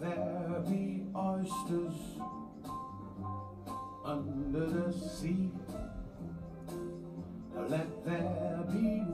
There be oysters under the sea. Let there be